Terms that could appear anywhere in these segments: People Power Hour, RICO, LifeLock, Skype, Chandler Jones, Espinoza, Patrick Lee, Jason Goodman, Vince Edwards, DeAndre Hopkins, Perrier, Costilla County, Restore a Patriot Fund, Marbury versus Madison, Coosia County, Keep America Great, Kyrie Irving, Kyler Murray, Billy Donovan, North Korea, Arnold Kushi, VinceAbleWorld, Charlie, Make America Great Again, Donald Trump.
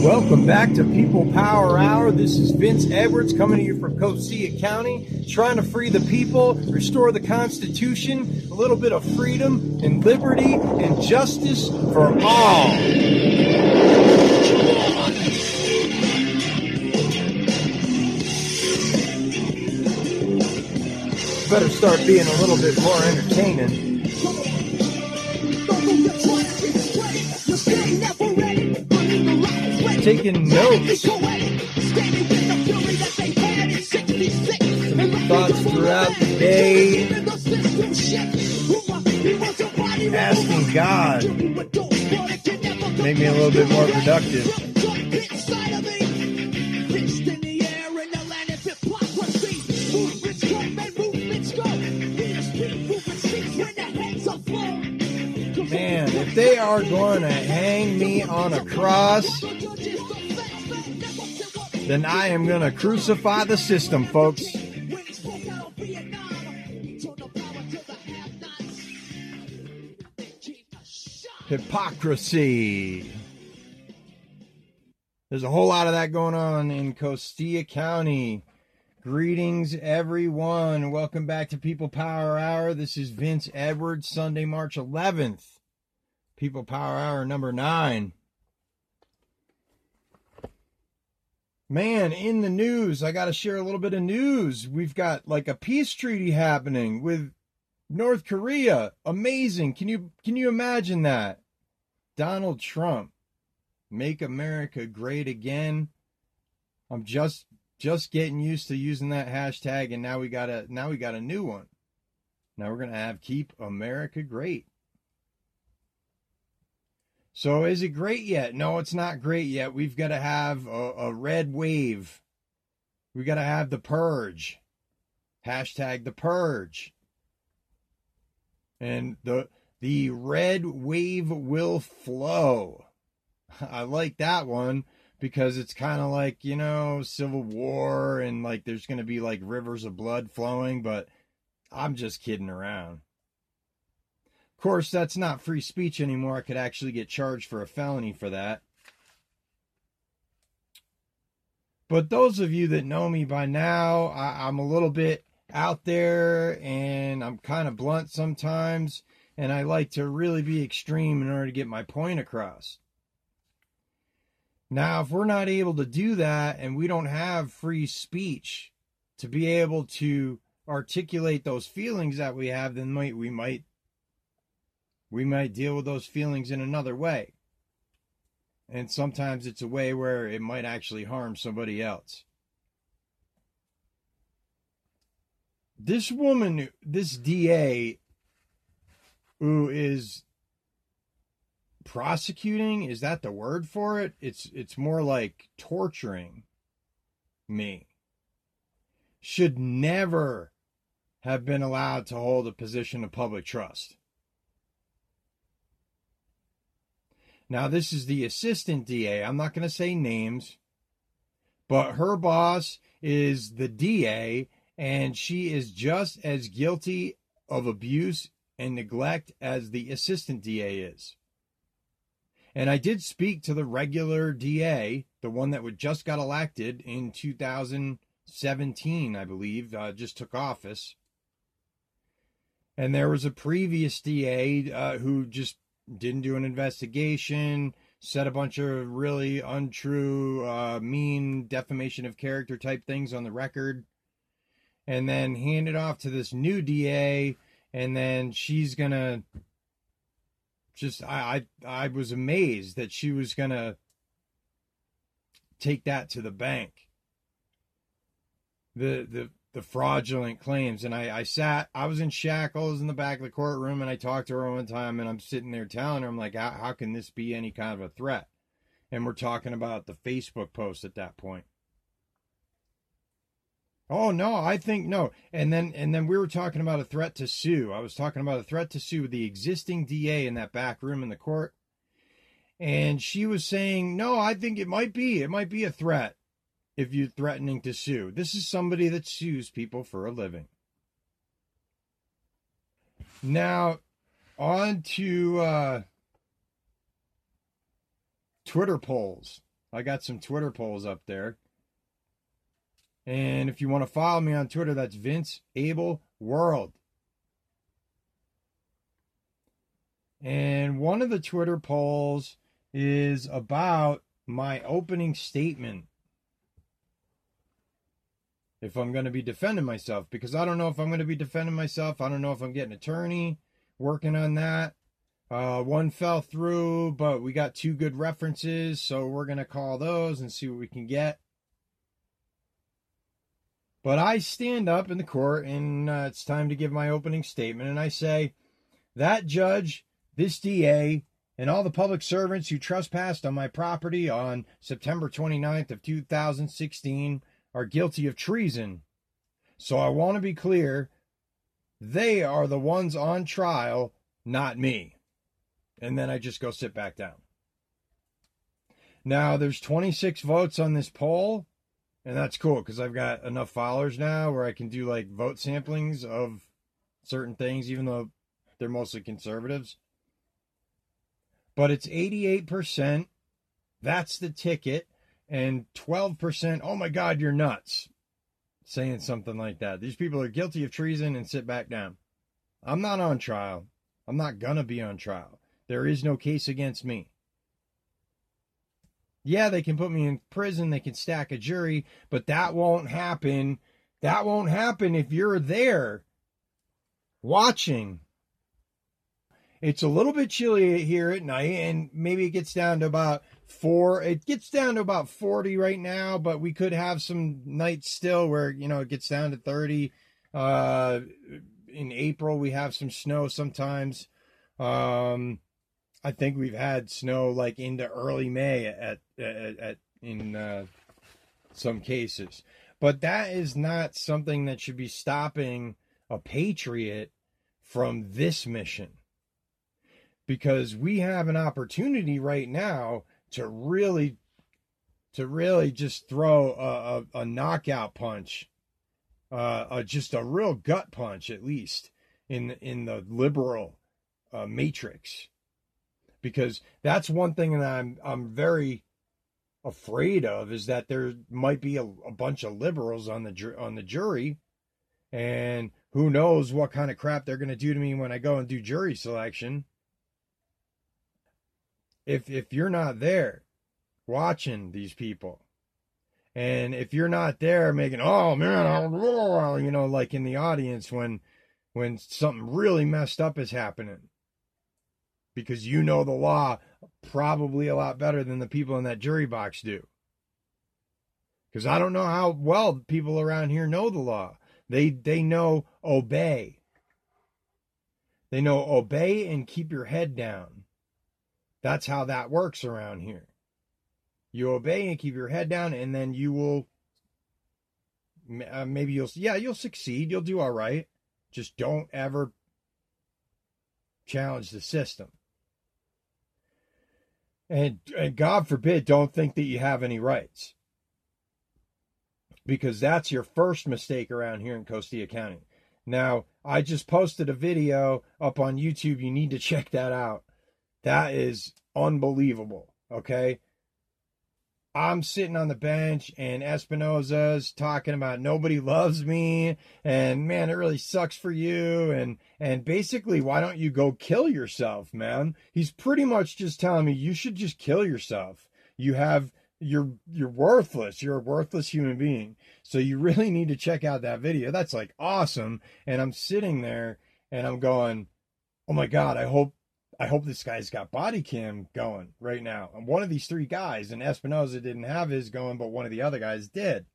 Welcome back to People Power Hour. This is Vince Edwards coming to you from Coosia County, trying to free the people, restore the Constitution, a little bit of freedom and liberty and justice for all. Better start being a little bit more entertaining. Taking notes, thoughts throughout the day, asking God to make me a little bit more productive. Man, if they are going to hang me on a cross, then I am going to crucify the system, folks. Hypocrisy. There's a whole lot of that going on in Costilla County. Greetings, everyone. Welcome back to People Power Hour. This is Vince Edwards, Sunday, March 11th. People Power Hour number 9. Man, in the news, I got to share a little bit of news. We've got like a peace treaty happening with North Korea. Amazing. Can you imagine that? Donald Trump, Make America Great Again. I'm just getting used to using that hashtag, and now we got a new one. Now we're going to have Keep America Great. So is it great yet? No, it's not great yet. We've got to have a red wave. We've got to have the purge. Hashtag the purge. And the red wave will flow. I like that one because it's kind of like, you know, Civil War and like there's going to be like rivers of blood flowing. But I'm just kidding around. Of course, that's not free speech anymore. I could actually get charged for a felony for that. But those of you that know me by now, I'm a little bit out there and I'm kind of blunt sometimes. And I like to really be extreme in order to get my point across. Now, if we're not able to do that and we don't have free speech to be able to articulate those feelings that we have, then we might deal with those feelings in another way. And sometimes it's a way where it might actually harm somebody else. This woman, this DA, who is prosecuting? Is that the word for it? It's more like torturing me. Should never have been allowed to hold a position of public trust. Now, this is the assistant DA. I'm not going to say names, but her boss is the DA, and she is just as guilty of abuse and neglect as the assistant DA is. And I did speak to the regular DA, the one that just got elected in 2017, I believe, just took office. And there was a previous DA who just didn't do an investigation, said a bunch of really untrue, mean defamation of character type things on the record, and then handed off to this new DA, and then she's going to just, I was amazed that she was going to take that to the bank, the fraudulent claims. And I was in shackles in the back of the courtroom, and I talked to her one time, and I'm sitting there telling her, I'm like, how can this be any kind of a threat? And we're talking about the Facebook post at that point. Oh no, I think no. And then we were talking about a threat to sue. I was talking about a threat to sue with the existing DA in that back room in the court. And she was saying, no, I think it might be a threat. If you're threatening to sue, this is somebody that sues people for a living. Now, on to Twitter polls. I got some Twitter polls up there. And if you want to follow me on Twitter, that's VinceAbleWorld. And one of the Twitter polls is about my opening statement. If I'm going to be defending myself, because I don't know if I'm going to be defending myself. I don't know if I'm getting an attorney, working on that. One fell through, but we got two good references, so we're going to call those and see what we can get. But I stand up in the court, and it's time to give my opening statement, and I say, that judge, this DA, and all the public servants who trespassed on my property on September 29th of 2016... are guilty of treason. So I want to be clear, they are the ones on trial, not me. And then I just go sit back down. Now there's 26 votes on this poll, and that's cool because I've got enough followers now where I can do like vote samplings of certain things, even though they're mostly conservatives. But it's 88%. That's the ticket. And 12%, oh my God, you're nuts, saying something like that. These people are guilty of treason and sit back down. I'm not on trial. I'm not going to be on trial. There is no case against me. Yeah, they can put me in prison. They can stack a jury, but that won't happen. That won't happen if you're there watching. It's a little bit chilly here at night, and maybe it gets down to about 4. It gets down to about 40 right now, but we could have some nights still where, you know, it gets down to 30. In April, we have some snow sometimes. I think we've had snow like into early May in some cases. But that is not something that should be stopping a patriot from this mission. Because we have an opportunity right now to really just throw a knockout punch, just a real gut punch, at least in the liberal matrix. Because that's one thing that I'm very afraid of, is that there might be a bunch of liberals on the jury, and who knows what kind of crap they're going to do to me when I go and do jury selection. If you're not there watching these people, and if you're not there making, oh man, you know, like in the audience when something really messed up is happening, because you know the law probably a lot better than the people in that jury box do. Because I don't know how well people around here know the law. They know obey. They know obey and keep your head down. That's how that works around here. You obey and keep your head down, and then you will, maybe you'll, yeah, you'll succeed. You'll do all right. Just don't ever challenge the system. And God forbid, don't think that you have any rights. Because that's your first mistake around here in Costilla County. Now, I just posted a video up on YouTube. You need to check that out. That is unbelievable, okay? I'm sitting on the bench, and Espinoza's talking about nobody loves me, and man, it really sucks for you, and basically, why don't you go kill yourself, man? He's pretty much just telling me, you should just kill yourself. You're worthless. You're a worthless human being. So you really need to check out that video. That's like awesome. And I'm sitting there, and I'm going, oh my God, I hope this guy's got body cam going right now. And one of these three guys, and Espinoza didn't have his going, but one of the other guys did.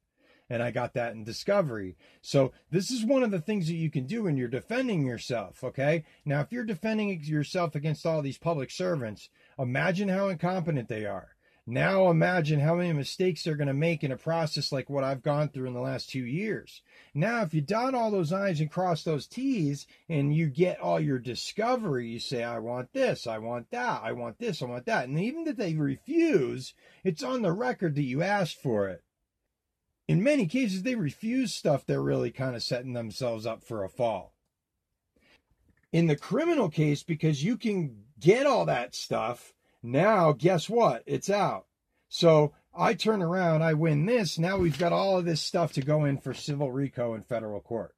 And I got that in Discovery. So this is one of the things that you can do when you're defending yourself, okay? Now, if you're defending yourself against all these public servants, imagine how incompetent they are. Now imagine how many mistakes they're going to make in a process like what I've gone through in the last 2 years. Now, if you dot all those I's and cross those T's and you get all your discovery, you say, I want this, I want that, I want this, I want that. And even if they refuse, it's on the record that you asked for it. In many cases, they refuse stuff. They're really kind of setting themselves up for a fall. In the criminal case, because you can get all that stuff, now, guess what? It's out. So I turn around, I win this. Now we've got all of this stuff to go in for civil RICO in federal court.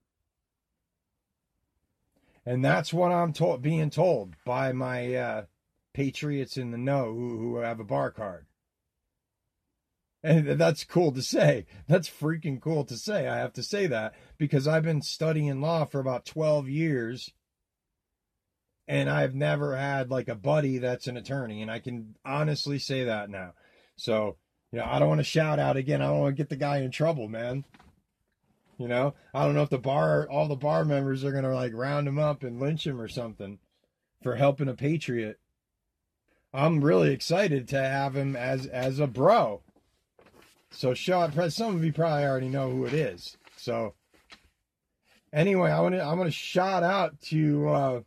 And that's what I'm being told by my patriots in the know who have a bar card. And that's cool to say. That's freaking cool to say. I have to say that because I've been studying law for about 12 years. And I've never had like a buddy that's an attorney. And I can honestly say that now. So, you know, I don't want to shout out again. I don't want to get the guy in trouble, man. You know, I don't know if all the bar members are going to like round him up and lynch him or something for helping a patriot. I'm really excited to have him as a bro. So shout out, some of you probably already know who it is. So anyway, I'm going to shout out to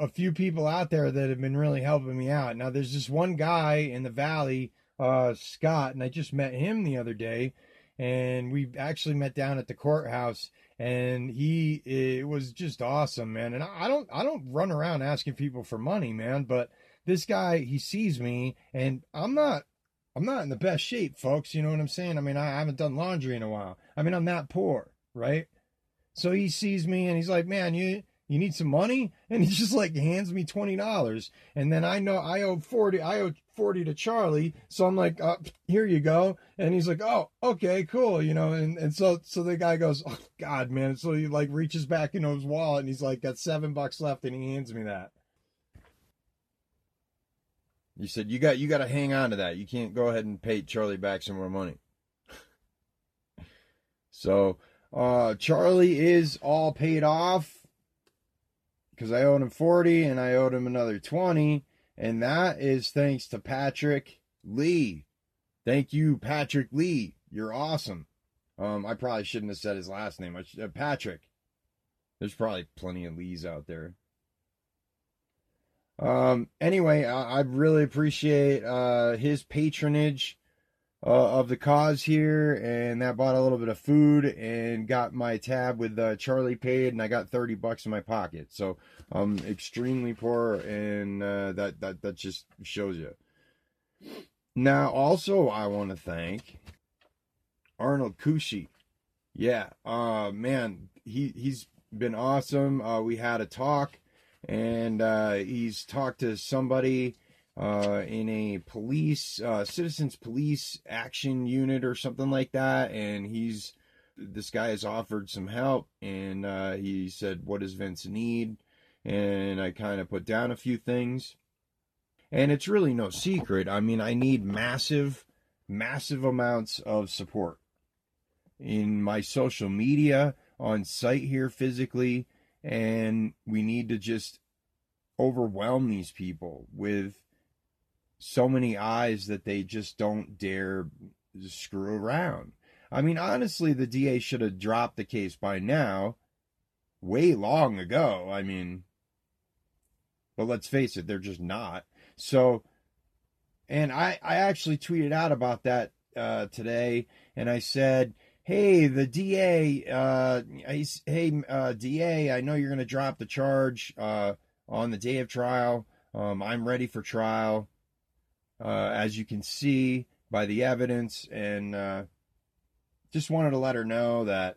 a few people out there that have been really helping me out. Now, there's this one guy in the Valley, Scott, and I just met him the other day, and we actually met down at the courthouse, and it was just awesome, man. And I don't run around asking people for money, man, but this guy, he sees me, and I'm not in the best shape, folks. You know what I'm saying? I mean, I haven't done laundry in a while. I mean, I'm that poor, right? So he sees me, and he's like, man, you need some money? And he just like hands me $20. And then I know I owe 40 to Charlie. So I'm like, here you go. And he's like, oh, okay, cool. You know? And so the guy goes, oh God, man. So he like reaches back into his wallet and he's like, got $7 left. And he hands me that. You said, you got to hang on to that. You can't go ahead and pay Charlie back some more money. So, Charlie is all paid off. Because I owed him 40 and I owed him another 20. And that is thanks to Patrick Lee. Thank you, Patrick Lee. You're awesome. I probably shouldn't have said his last name. Patrick. There's probably plenty of Lees out there. Anyway, I really appreciate his patronage of the cause here. And that bought a little bit of food and got my tab with Charlie paid, and I got $30 in my pocket. So I'm extremely poor, and that just shows you. Now also I want to thank Arnold Kushi. Yeah, man, he's been awesome. We had a talk, and he's talked to somebody in a police, citizens police action unit or something like that. And this guy has offered some help, and he said, what does Vince need? And I kind of put down a few things, and it's really no secret. I mean, I need massive, massive amounts of support in my social media, on site here physically. And we need to just overwhelm these people with so many eyes that they just don't dare screw around. I mean, honestly, the DA should have dropped the case by now, way long ago. I mean, but let's face it, they're just not. So, and I actually tweeted out about that today, and I said, hey, the DA, DA, I know you're going to drop the charge on the day of trial. I'm ready for trial, as you can see by the evidence, and just wanted to let her know that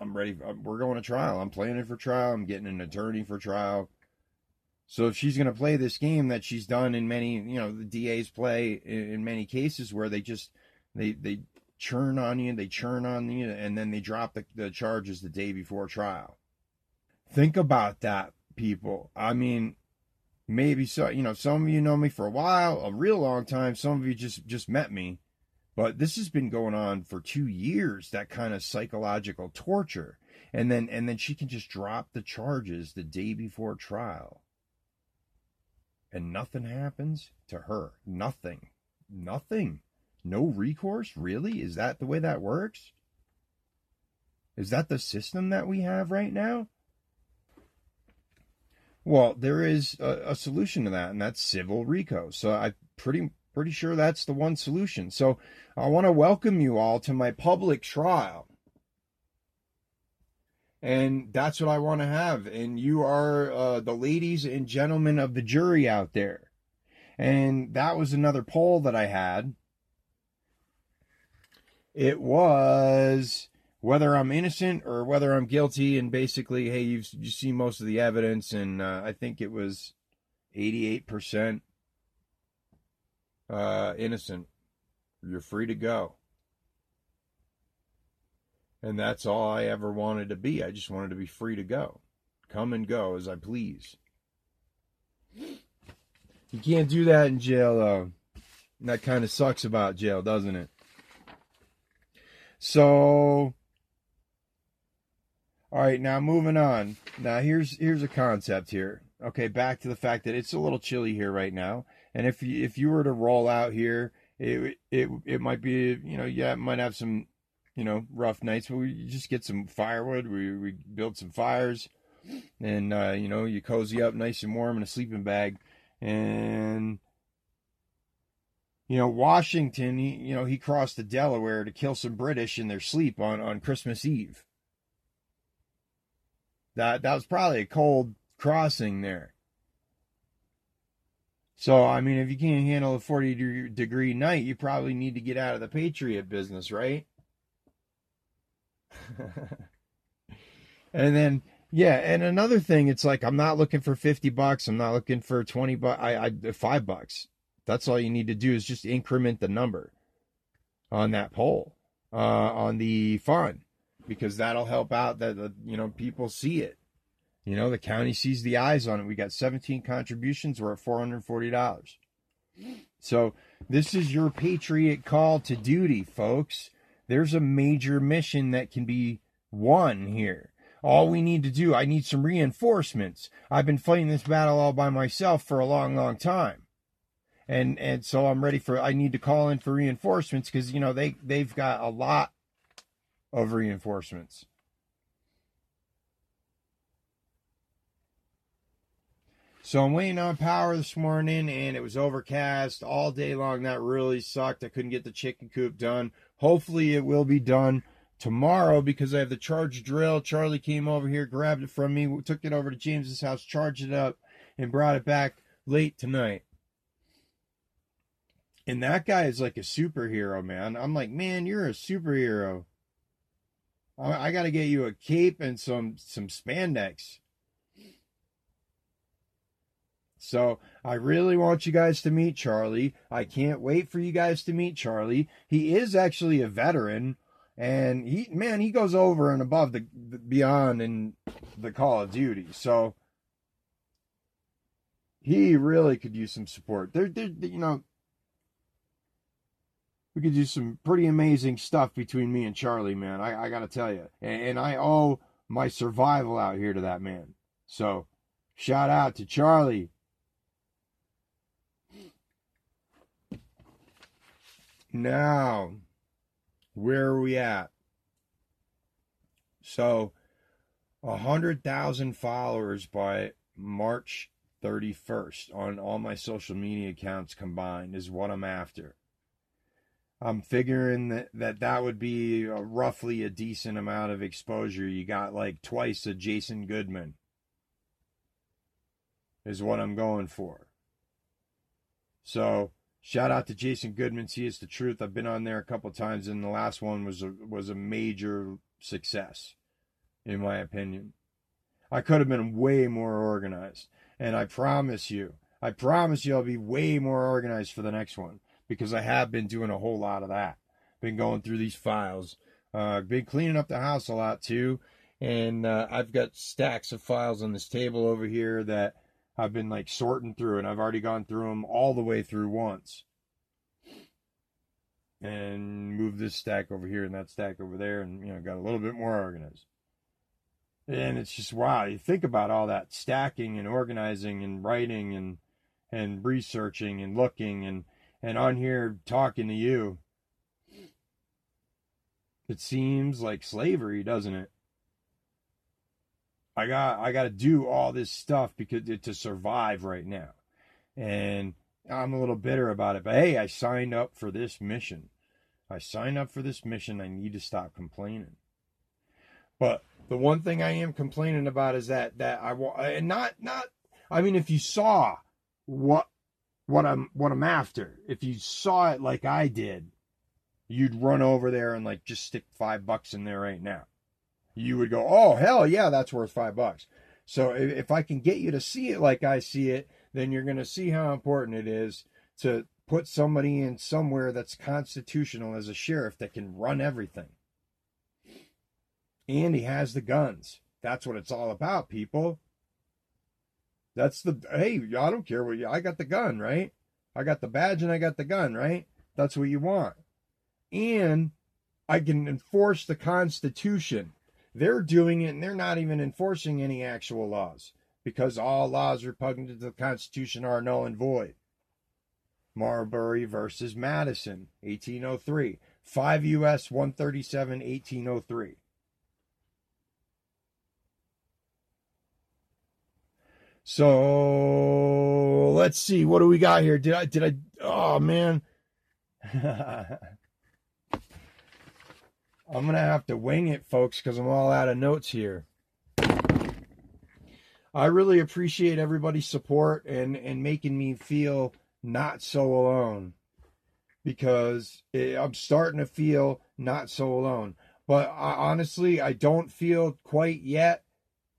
I'm ready. We're going to trial. I'm planning for trial. I'm getting an attorney for trial. So if she's going to play this game that she's done in many, you know, the DAs play in many cases where they just, they churn on you, and then they drop the charges the day before trial. Think about that, people. I mean, maybe so, you know, some of you know me for a while, a real long time. Some of you just met me, but this has been going on for 2 years, that kind of psychological torture. And then she can just drop the charges the day before trial. And nothing happens to her. Nothing. No recourse? Really? Is that the way that works? Is that the system that we have right now? Well, there is a solution to that, and that's civil RICO. So I'm pretty sure that's the one solution. So I want to welcome you all to my public trial. And that's what I want to have. And you are the ladies and gentlemen of the jury out there. And that was another poll that I had. It was whether I'm innocent or whether I'm guilty. And basically, hey, you see most of the evidence. And I think it was 88% innocent. You're free to go. And that's all I ever wanted to be. I just wanted to be free to go. Come and go as I please. You can't do that in jail, though. And that kind of sucks about jail, doesn't it? So, all right, now moving on. Now, here's a concept here. Okay, back to the fact that it's a little chilly here right now. And if you were to roll out here, it might be, you know, yeah, it might have some, you know, rough nights, but we just get some firewood. We build some fires, and you know, you cozy up nice and warm in a sleeping bag. And you know, Washington, he crossed the Delaware to kill some British in their sleep on Christmas Eve. That was probably a cold crossing there. So, I mean, if you can't handle a 40-degree night, you probably need to get out of the patriot business, right? And then, yeah, and another thing, it's like, I'm not looking for $50. I'm not looking for $20. $5. That's all you need to do is just increment the number on that poll, on the fund, because that'll help out that, you know, people see it. You know, the county sees the eyes on it. We got 17 contributions. We're at $440. So this is your patriot call to duty, folks. There's a major mission that can be won here. All we need to do, I need some reinforcements. I've been fighting this battle all by myself for a long, long time. And so I'm ready for, I need to call in for reinforcements because, you know, they've got a lot of reinforcements. So I'm waiting on power this morning, and it was overcast all day long. That really sucked. I couldn't get the chicken coop done. Hopefully it will be done tomorrow because I have the charge drill. Charlie came over here, grabbed it from me, took it over to James's house, charged it up, and brought it back late tonight. And that guy is like a superhero, man. I'm like, man, you're a superhero. I got to get you a cape and some spandex. So I really want you guys to meet Charlie. I can't wait for you guys to meet Charlie. He is actually a veteran, and he goes over and above beyond in the Call of Duty. So he really could use some support. You know, we could do some pretty amazing stuff between me and Charlie, man. I got to tell you, and I owe my survival out here to that man. So. Shout out to Charlie. Now, where are we at? So, 100,000 followers by March 31st on all my social media accounts combined is what I'm after. I'm figuring that would be roughly a decent amount of exposure. You got like twice a Jason Goodman is what I'm going for. So shout out to Jason Goodman. He is the truth. I've been on there a couple times, and the last one was a major success, in my opinion. I could have been way more organized, and I promise you I'll be way more organized for the next one, because I have been doing a whole lot of that. Been going through these files. Been cleaning up the house a lot too. And I've got stacks of files on this table over here that I've been like sorting through, and I've already gone through them all the way through once. And moved this stack over here and that stack over there, and got a little bit more organized. And it's just wow, you think about all that stacking and organizing and writing and researching and looking and on here talking to you. It seems like slavery, doesn't it? I got to do all this stuff because to survive right now. And I'm a little bitter about it, but hey, I signed up for this mission. I need to stop complaining. But the one thing I am complaining about is that I want, and not I mean, if you saw what I'm after, if you saw it like I did, you'd run over there and like just stick $5 in there right now. You would go, oh, hell yeah, that's worth $5. So if I can get you to see it like I see it, then you're going to see how important it is to put somebody in somewhere that's constitutional as a sheriff that can run everything. And he has the guns. That's what it's all about, people. Hey, I don't care I got the gun, right? I got the badge and I got the gun, right? That's what you want. And I can enforce the Constitution. They're doing it, and they're not even enforcing any actual laws, because all laws repugnant to the Constitution are null and void. Marbury versus Madison, 1803. 5 U.S. 137, 1803. So let's see, what do we got here? Did I? Oh man, I'm gonna have to wing it, folks, because I'm all out of notes here. I really appreciate everybody's support and making me feel not so alone, because I'm starting to feel not so alone. But I honestly don't feel quite yet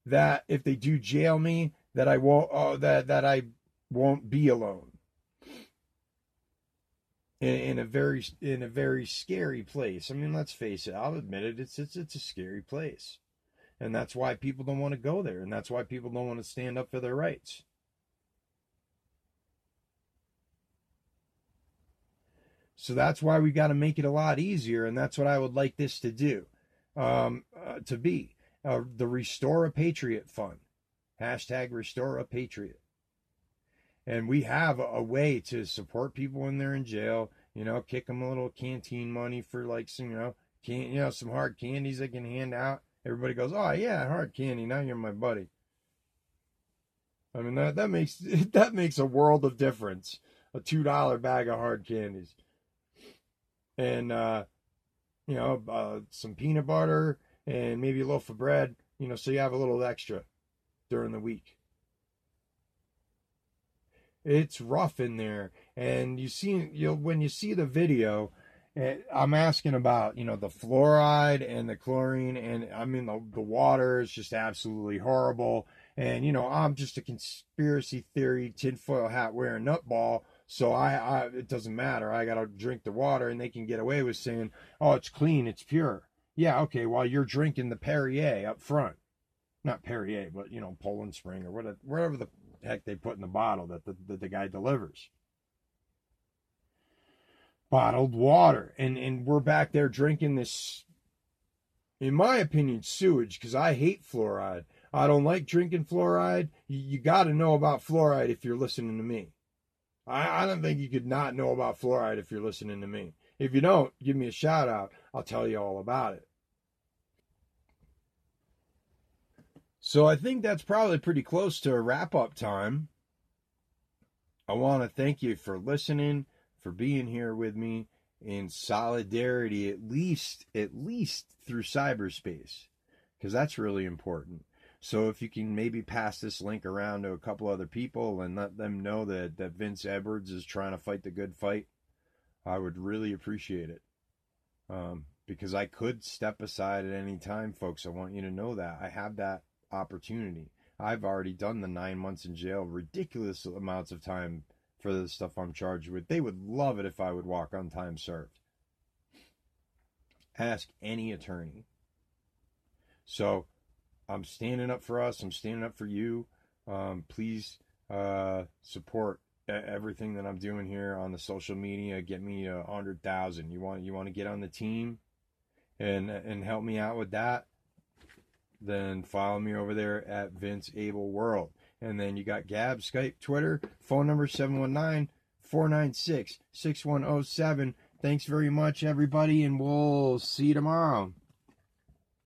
that if they do jail me, that I won't that I won't be alone in a very scary place. I mean, let's face it. I'll admit it. It's a scary place, and that's why people don't want to go there, and that's why people don't want to stand up for their rights. So that's why we got to make it a lot easier, and that's what I would like this to do, to be the Restore a Patriot Fund. # Restore a Patriot. And we have a way to support people when they're in jail, kick them a little canteen money for like some, some hard candies they can hand out. Everybody goes, oh yeah, hard candy, now you're my buddy. I mean, that makes a world of difference. A $2 bag of hard candies. And, some peanut butter and maybe a loaf of bread, so you have a little extra during the week. It's rough in there, and when you see the video, I'm asking about the fluoride and the chlorine, and I mean the water is just absolutely horrible, and I'm just a conspiracy theory tinfoil hat wearing nutball, so I it doesn't matter, I gotta drink the water, and they can get away with saying, oh, it's clean, it's pure. Yeah, okay, while you're drinking the Perrier up front. Not Perrier, but, Poland Spring or whatever the heck they put in the bottle that the guy delivers. Bottled water. And we're back there drinking this, in my opinion, sewage, because I hate fluoride. I don't like drinking fluoride. You got to know about fluoride if you're listening to me. I don't think you could not know about fluoride if you're listening to me. If you don't, give me a shout out. I'll tell you all about it. So I think that's probably pretty close to a wrap-up time. I want to thank you for listening, for being here with me in solidarity, at least through cyberspace, because that's really important. So if you can maybe pass this link around to a couple other people and let them know that Vince Edwards is trying to fight the good fight, I would really appreciate it. Because I could step aside at any time, folks. I want you to know that. I have that opportunity. I've already done the 9 months in jail, ridiculous amounts of time for the stuff I'm charged with. They would love it if I would walk on time served. Ask any attorney. So I'm standing up for us. I'm standing up for you. Please support everything that I'm doing here on the social media. Get me 100,000. You want to get on the team and help me out with that? Then follow me over there at VinceAbleWorld. And then you got Gab, Skype, Twitter, phone number 719-496-6107. Thanks very much, everybody, and we'll see you tomorrow.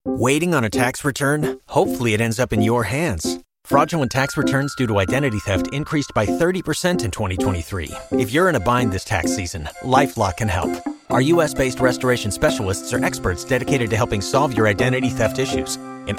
Waiting on a tax return? Hopefully it ends up in your hands. Fraudulent tax returns due to identity theft increased by 30% in 2023. If you're in a bind this tax season, LifeLock can help. Our U.S.-based restoration specialists are experts dedicated to helping solve your identity theft issues. And